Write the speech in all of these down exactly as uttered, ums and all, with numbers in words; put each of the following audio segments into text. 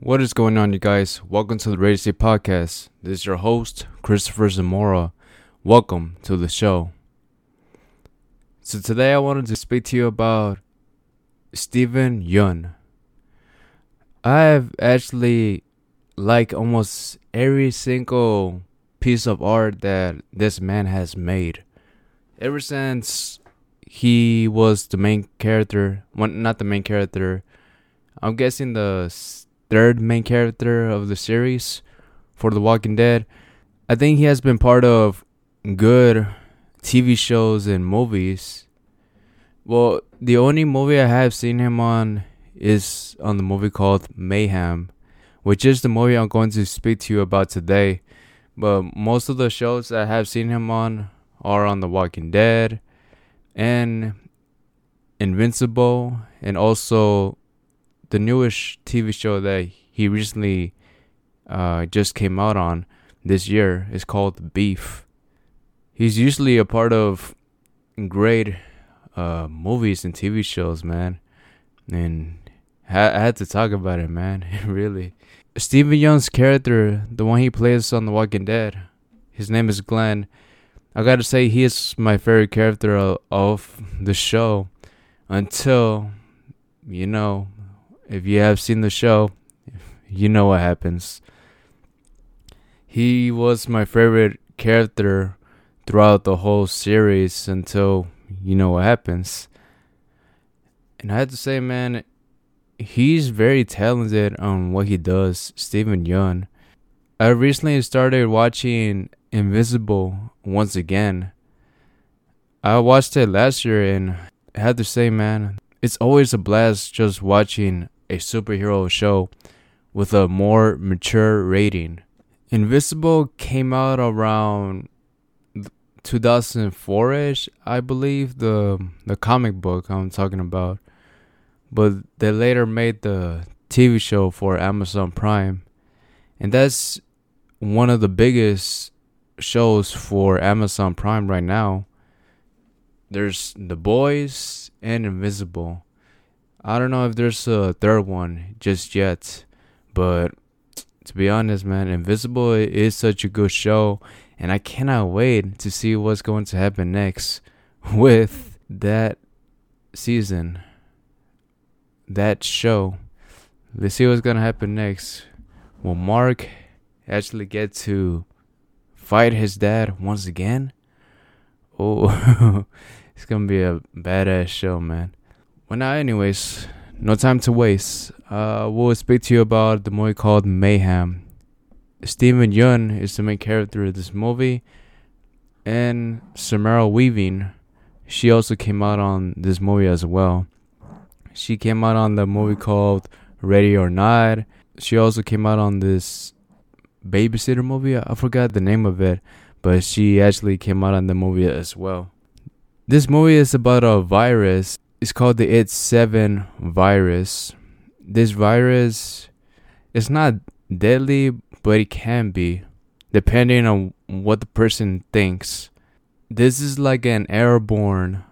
What is going on, you guys? Welcome to the Ready or Not podcast. This is your host, Cristopher Zamora. Welcome to the show. So today I wanted to speak to you about Steven Yeun. I've actually liked almost every single piece of art that this man has made. Ever since he was the main character, well, not the main character, I'm guessing the third main character of the series for The Walking Dead. I think he has been part of good T V shows and movies. Well, the only movie I have seen him on is on the movie called Mayhem, which is the movie I'm going to speak to you about today. But most of the shows I have seen him on are on The Walking Dead and Invincible, and also the newish T V show that he recently uh, just came out on this year is called Beef. He's usually a part of great uh, movies and T V shows, man. And ha- I had to talk about it, man. Really. Steven Yeun's character, the one he plays on The Walking Dead, his name is Glenn. I gotta say, he is my favorite character of, of the show until, you know... If you have seen the show, you know what happens. He was my favorite character throughout the whole series until you know what happens. And I have to say, man, he's very talented on what he does, Steven Yeun. I recently started watching Invincible once again. I watched it last year, and I have to say, man, it's always a blast just watching a superhero show with a more mature rating. Invincible came out around two thousand four-ish, I believe, the the comic book I'm talking about. But they later made the T V show for Amazon Prime. And that's one of the biggest shows for Amazon Prime right now. There's The Boys and Invincible. I don't know if there's a third one just yet, but to be honest, man, Invincible is such a good show, and I cannot wait to see what's going to happen next with that season, that show. Let's see what's going to happen next. Will Mark actually get to fight his dad once again? Oh, it's gonna be a badass show, man. Well, now, anyways, no time to waste. Uh, we'll speak to you about the movie called Mayhem. Steven Yeun is the main character of this movie, and Samara Weaving, she also came out on this movie as well. She came out on the movie called Ready or Not. She also came out on this babysitter movie. I forgot the name of it. But she actually came out on the movie as well. This movie is about a virus. It's called the I D seven virus. This virus is not deadly, but it can be, depending on what the person thinks. This is like an airborne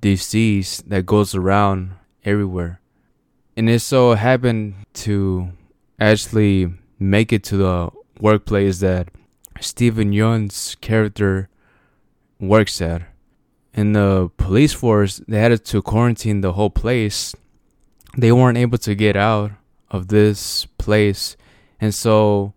disease that goes around everywhere. And it so happened to actually make it to the workplace that Steven Yeun's character works at. In the police force, they had to quarantine the whole place. They weren't able to get out of this place, and so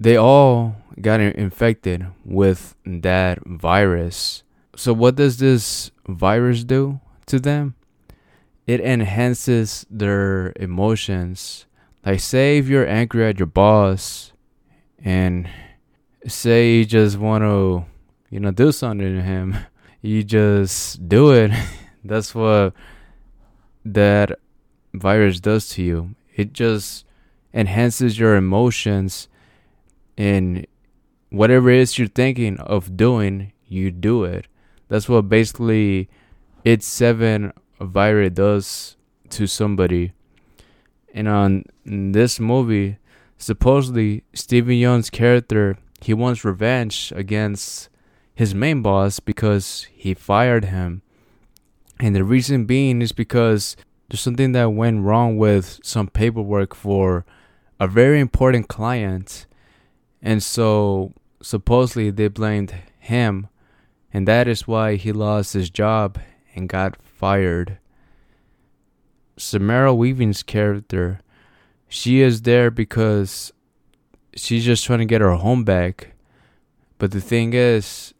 they all got infected with that virus. So what does this virus do to them? It enhances their emotions. Like, say if you're angry at your boss, and say you just want to, you know, do something to him, you just do it. That's what that virus does to you. It just enhances your emotions, and whatever it is you're thinking of doing, you do it. That's what basically I D seven virus does to somebody. And on this movie, supposedly Steven Yeun's character, he wants revenge against his main boss because he fired him. And the reason being is because there's something that went wrong with some paperwork for a very important client. And so supposedly they blamed him, and that is why he lost his job and got fired. Samara Weaving's character, she is there because she's just trying to get her home back. But the thing is,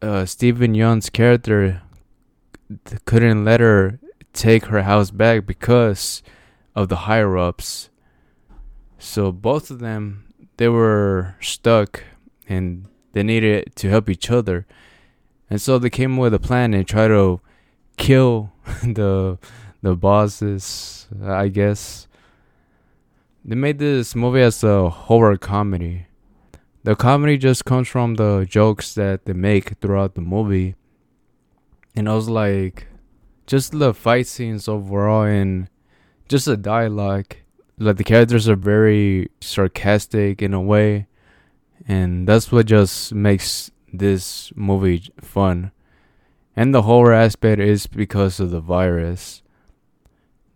uh, Steven Yeun's character couldn't let her take her house back because of the higher-ups. So both of them, they were stuck and they needed to help each other. And so they came up with a plan and tried to kill the the bosses, I guess. They made this movie as a horror comedy. The comedy just comes from the jokes that they make throughout the movie. And I was like, just the fight scenes overall and just the dialogue. Like, the characters are very sarcastic in a way. And that's what just makes this movie fun. And the horror aspect is because of the virus.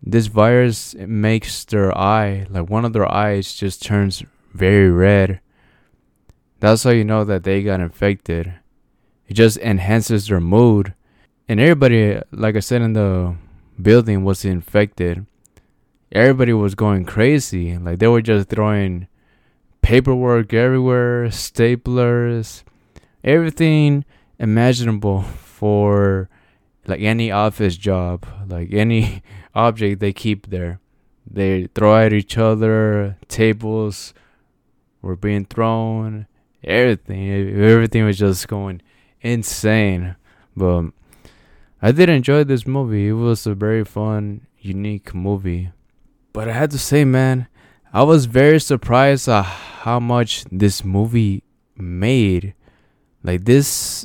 This virus makes their eye, like one of their eyes just turns very red. That's how you know that they got infected. It just enhances their mood. And everybody, like I said, in the building was infected. Everybody was going crazy. Like, they were just throwing paperwork everywhere, staplers, everything imaginable for, like, any office job. Like, any object they keep there. They throw at each other, tables were being thrown, everything everything was just going insane. But I did enjoy this movie. It was a very fun, unique movie. But I had to say, man, I was very surprised at how much this movie made. Like, this,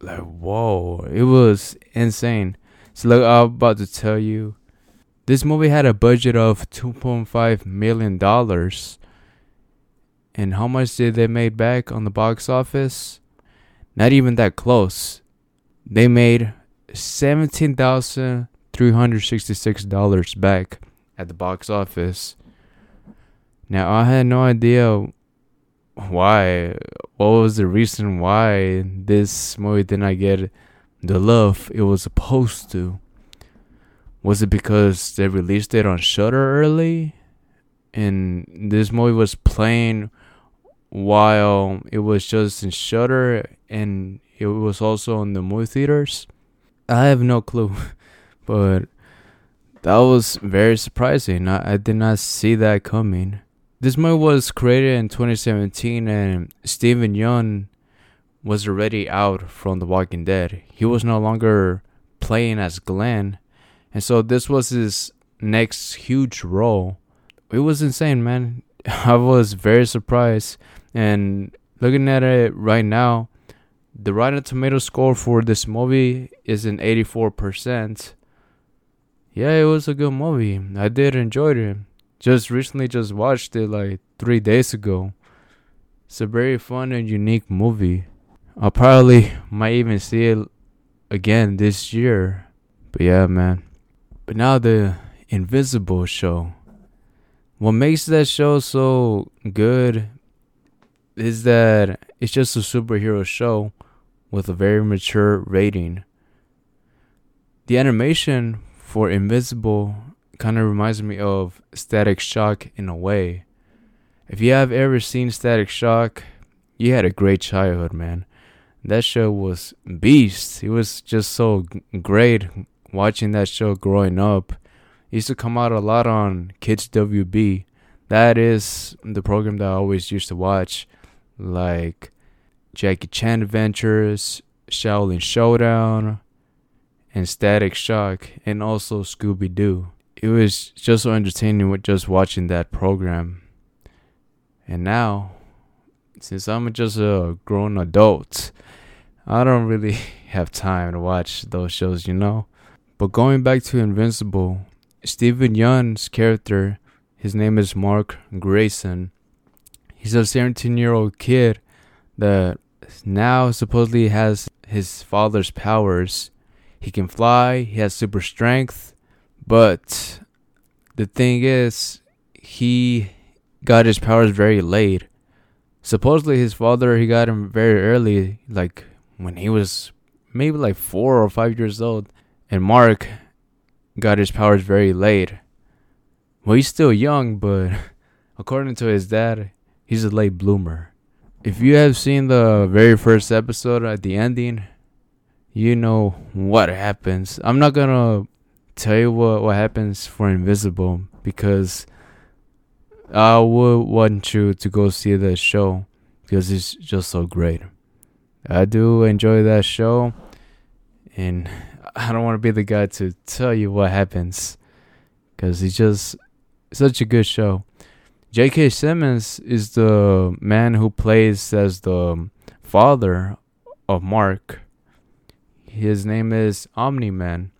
like, whoa, it was insane. So look, I'm about to tell you, this movie had a budget of two point five million dollars. And how much did they make back on the box office? Not even that close. They made seventeen thousand three hundred sixty-six dollars back at the box office. Now, I had no idea why. What was the reason why this movie did not get the love it was supposed to? Was it because they released it on Shudder early? And this movie was playing while it was just in Shudder, and it was also in the movie theaters. I have no clue, but that was very surprising. I, I did not see that coming. This movie was created in twenty seventeen, and Steven Yeun was already out from The Walking Dead. He was no longer playing as Glenn, and so this was his next huge role. It was insane, man. I was very surprised. And looking at it right now, the Rotten Tomato score for this movie is an eighty-four percent. Yeah, it was a good movie. I did enjoy it. Just recently just watched it like three days ago. It's a very fun and unique movie. I probably might even see it again this year. But yeah, man. But now the Invincible show. What makes that show so good is that it's just a superhero show with a very mature rating. The animation for Invincible kind of reminds me of Static Shock in a way. If you have ever seen Static Shock, you had a great childhood, man. That show was beast. It was just so great watching that show growing up. It used to come out a lot on Kids W B. That is the program that I always used to watch. Like Jackie Chan Adventures, Shaolin Showdown, and Static Shock, and also Scooby-Doo. It was just so entertaining with just watching that program. And now, since I'm just a grown adult, I don't really have time to watch those shows, you know? But going back to Invincible, Steven Yeun's character, his name is Mark Grayson. He's a seventeen-year-old kid that now supposedly has his father's powers. He can fly, he has super strength, But the thing is, he got his powers very late. Supposedly his father, he got him very early, like when he was maybe like four or five years old. And Mark got his powers very late. Well, he's still young, but according to his dad, he's a late bloomer. If you have seen the very first episode at the ending, you know what happens. I'm not gonna tell you what, what happens for Invincible, because I would want you to go see the show, because it's just so great. I do enjoy that show, and I don't want to be the guy to tell you what happens, because it's just such a good show. J K. Simmons is the man who plays as the father of Mark. His name is Omni-Man.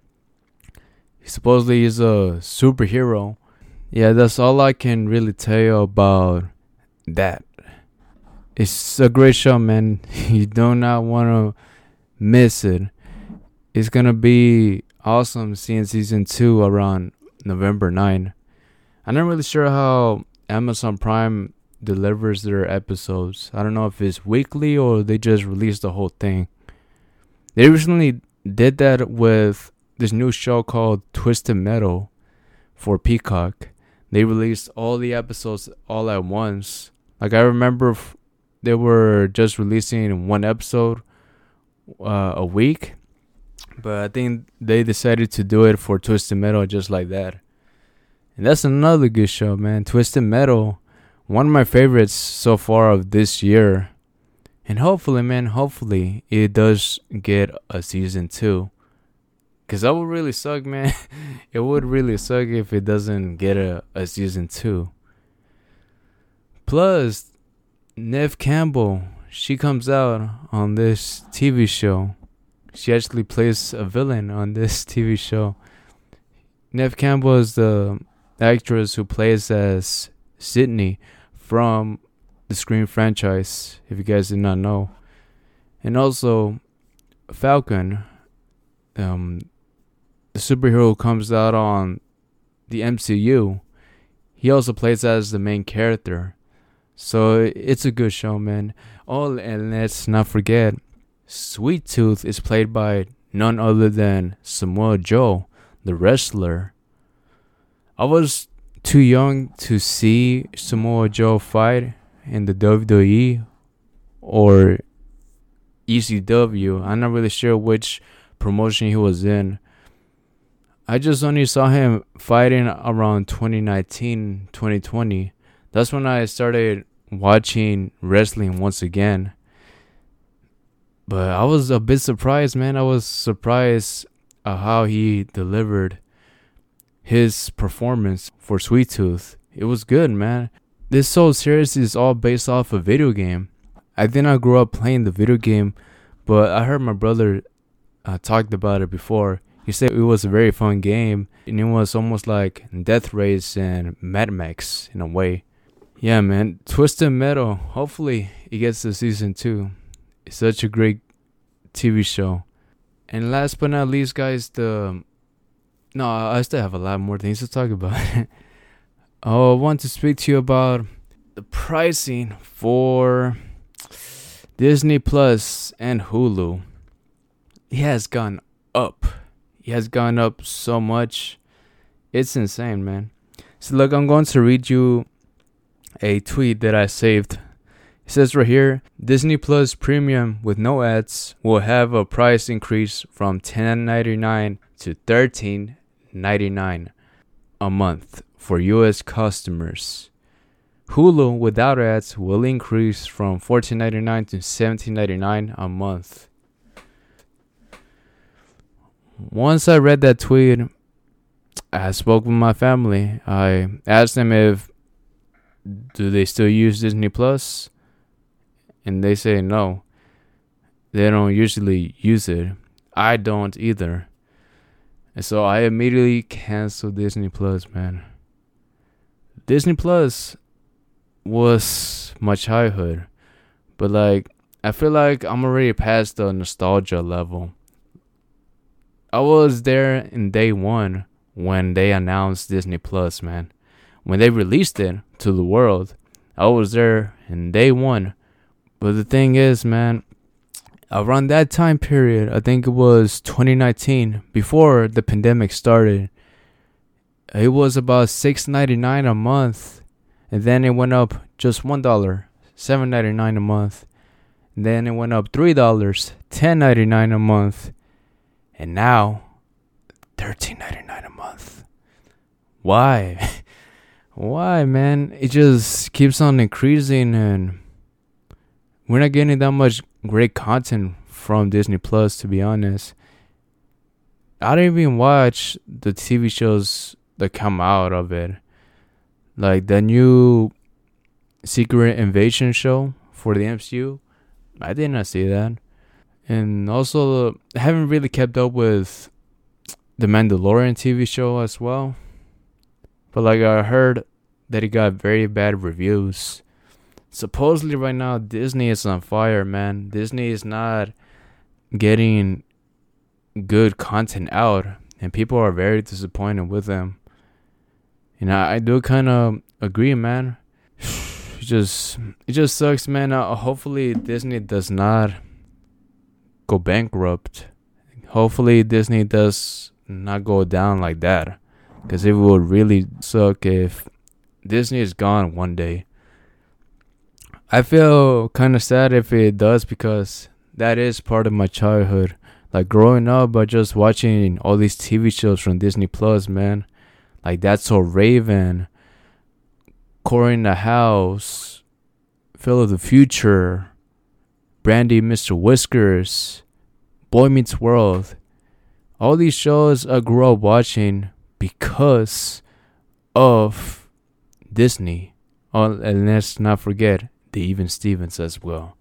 He supposedly is a superhero. Yeah, that's all I can really tell you about that. It's a great show, man. You do not want to miss it. It's going to be awesome seeing season two around November ninth. I'm not really sure how Amazon Prime delivers their episodes. I don't know if it's weekly or they just release the whole thing. They recently did that with this new show called Twisted Metal for Peacock. They released all the episodes all at once. Like, I remember they were just releasing one episode uh, a week. But I think they decided to do it for Twisted Metal just like that. And that's another good show, man. Twisted Metal, one of my favorites so far of this year. And hopefully, man, hopefully it does get a season two. Because that would really suck, man. It would really suck if it doesn't get a, a season two. Plus, Neve Campbell, she comes out on this T V show. She actually plays a villain on this T V show. Neve Campbell is the actress who plays as Sydney from the Scream franchise, if you guys did not know. And also, Falcon, um, the superhero who comes out on the M C U, he also plays as the main character. So it's a good show, man. Oh, and let's not forget, Sweet Tooth is played by none other than Samoa Joe, the wrestler. I was too young to see Samoa Joe fight in the W W E or E C W. I'm not really sure which promotion he was in. I just only saw him fighting around twenty nineteen, twenty twenty. That's when I started watching wrestling once again. But I was a bit surprised, man. I was surprised at how he delivered his performance for Sweet Tooth. It was good, man. This whole series is all based off a video game. I did not grow up playing the video game, but I heard my brother uh, talked about it before. He said it was a very fun game, and it was almost like Death Race and Mad Max in a way. Yeah, man. Twisted Metal, hopefully it gets to season two. It's such a great T V show. And last but not least, guys, the... No, I still have a lot more things to talk about. Oh, I want to speak to you about the pricing for Disney Plus and Hulu. It has gone up. It has gone up so much. It's insane, man. So look, I'm going to read you a tweet that I saved. It says right here, Disney Plus Premium with no ads will have a price increase from ten ninety-nine to thirteen ninety-nine a month for U S customers. Hulu without ads will increase from fourteen ninety-nine to seventeen ninety-nine a month. Once I read that tweet, I spoke with my family. I asked them if do they still use Disney Plus? And they say no. They don't usually use it. I don't either. And so I immediately canceled Disney Plus, man. Disney Plus was my childhood. But like, I feel like I'm already past the nostalgia level. I was there in day one when they announced Disney Plus, man. When they released it to the world, I was there in day one. But the thing is, man, around that time period, I think it was twenty nineteen, before the pandemic started, it was about six ninety-nine a month, and then it went up just one dollar, seven ninety-nine a month. And then it went up three dollars, ten ninety-nine a month, and now thirteen ninety-nine a month. Why? Why, man? It just keeps on increasing, and we're not getting that much great content from Disney Plus, to be honest. I don't even watch the T V shows that come out of it. Like the new Secret Invasion show for the M C U. I did not see that. And also, I haven't really kept up with the Mandalorian T V show as well. But like, I heard that it got very bad reviews. Supposedly right now, Disney is on fire, man. Disney is not getting good content out, and people are very disappointed with them. And I, I do kind of agree, man. It just, it just sucks, man. Uh, hopefully, Disney does not go bankrupt. Hopefully, Disney does not go down like that. Because it would really suck if Disney is gone one day. I feel kind of sad if it does, because that is part of my childhood. Like growing up, by just watching all these T V shows from Disney Plus, man. Like That's So Raven, Cory in the House, Phil of the Future, Brandy Mister Whiskers, Boy Meets World. All these shows I grew up watching because of Disney. Oh, and let's not forget the Even Stevens as well.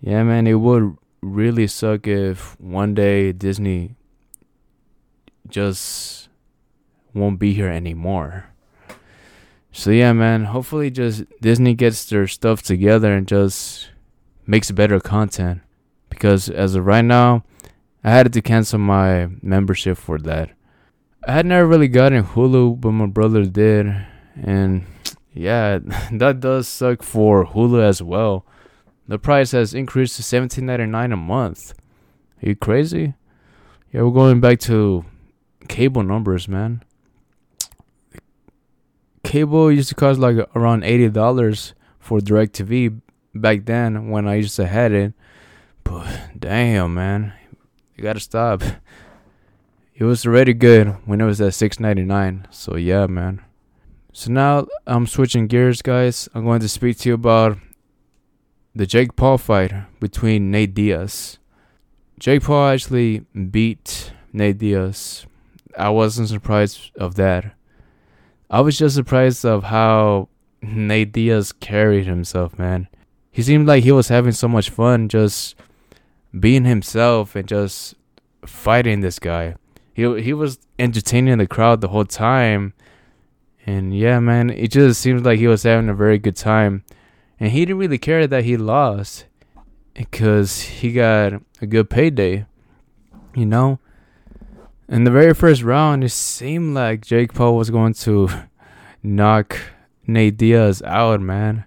Yeah, man, it would really suck if one day Disney just won't be here anymore. So yeah, man, hopefully just Disney gets their stuff together and just makes better content. Because as of right now, I had to cancel my membership for that. I had never really gotten Hulu, but my brother did. And yeah, that does suck for Hulu as well. The price has increased to seventeen ninety-nine a month. Are you crazy? Yeah, we're going back to cable numbers, man. Cable used to cost like around eighty dollars for DirecTV back then when I used to had it. But damn, man, you gotta stop. It was already good when it was at six ninety-nine. So yeah, man. So now I'm switching gears, guys. I'm going to speak to you about the Jake Paul fight between Nate Diaz. Jake Paul actually beat Nate Diaz. I wasn't surprised of that. I was just surprised of how Nate Diaz carried himself, man. He seemed like he was having so much fun just being himself and just fighting this guy. He he was entertaining the crowd the whole time. And yeah, man, it just seems like he was having a very good time. And he didn't really care that he lost, because he got a good payday, you know. In the very first round, it seemed like Jake Paul was going to knock Nate Diaz out, man.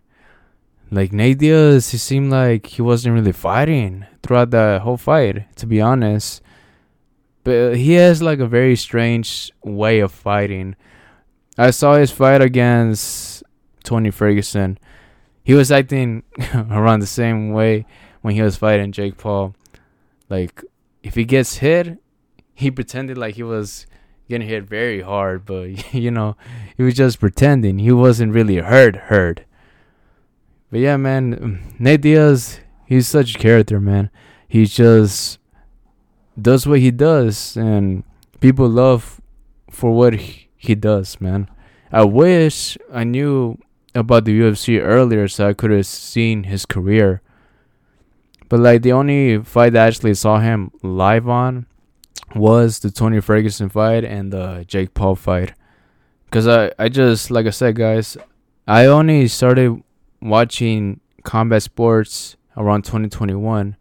Like Nate Diaz, he seemed like he wasn't really fighting throughout the whole fight, to be honest. But he has like a very strange way of fighting. I saw his fight against Tony Ferguson. He was acting around the same way when he was fighting Jake Paul. Like, if he gets hit, he pretended like he was getting hit very hard. But, you know, he was just pretending. He wasn't really hurt, hurt. But, yeah, man, Nate Diaz, he's such a character, man. He just does what he does, and people love for what he does, man. I wish I knew about the U F C earlier so I could have seen his career. But like, the only fight that I actually saw him live on was the Tony Ferguson fight and the Jake Paul fight. Because I, I just, like I said, guys, I only started watching combat sports around twenty twenty-one.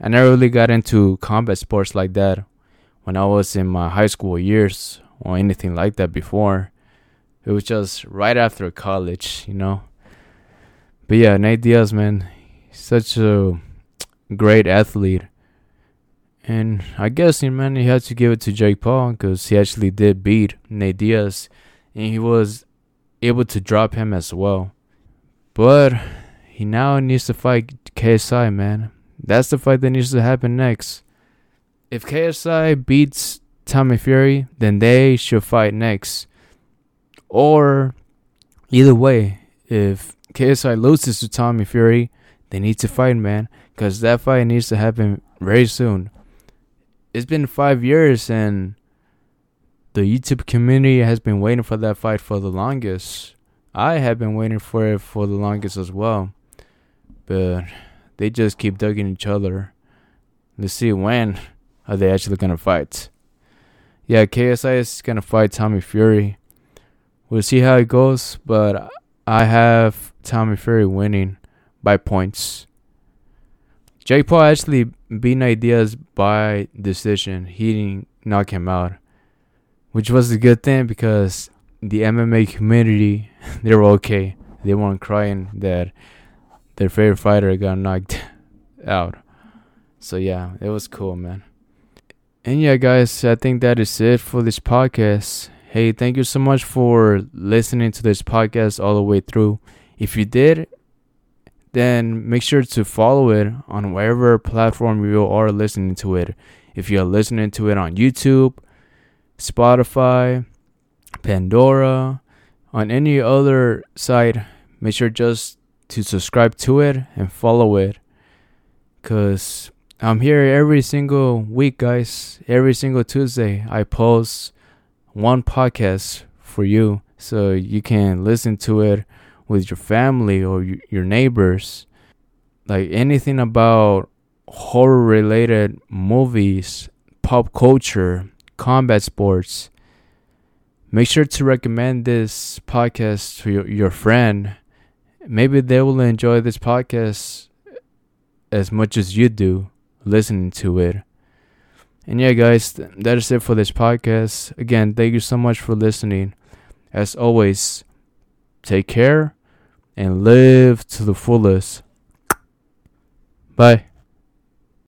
I never really got into combat sports like that. when I was in my high school years or anything like that before. It was just right after college, you know. But yeah, Nate Diaz, man, he's such a great athlete. And I guess, man, he had to give it to Jake Paul because he actually did beat Nate Diaz. And he was able to drop him as well. But he now needs to fight K S I, man. That's the fight that needs to happen next. If K S I beats Tommy Fury, then they should fight next. Or either way, if K S I loses to Tommy Fury, they need to fight, man. Because that fight needs to happen very soon. It's been five years and the YouTube community has been waiting for that fight for the longest. I have been waiting for it for the longest as well. But they just keep ducking each other. Let's see when are they actually going to fight. Yeah, K S I is going to fight Tommy Fury. We'll see how it goes, but I have Tommy Fury winning by points. Jake Paul actually beat Nate Diaz by decision. He didn't knock him out, which was a good thing because the M M A community, they were okay. They weren't crying that their favorite fighter got knocked out. So yeah, it was cool, man. And yeah, guys, I think that is it for this podcast. Hey, thank you so much for listening to this podcast all the way through. If you did, then make sure to follow it on wherever platform you are listening to it. If you're listening to it on YouTube, Spotify, Pandora, on any other site, make sure just to subscribe to it and follow it. Because I'm here every single week, guys. Every single Tuesday, I post one podcast for you so you can listen to it with your family or your neighbors. Like anything about horror related movies, pop culture, combat sports, make sure to recommend this podcast to your, your friend. Maybe they will enjoy this podcast as much as you do listening to it. And yeah, guys, th- that is it for this podcast. Again, thank you so much for listening. As always, take care and live to the fullest. Bye.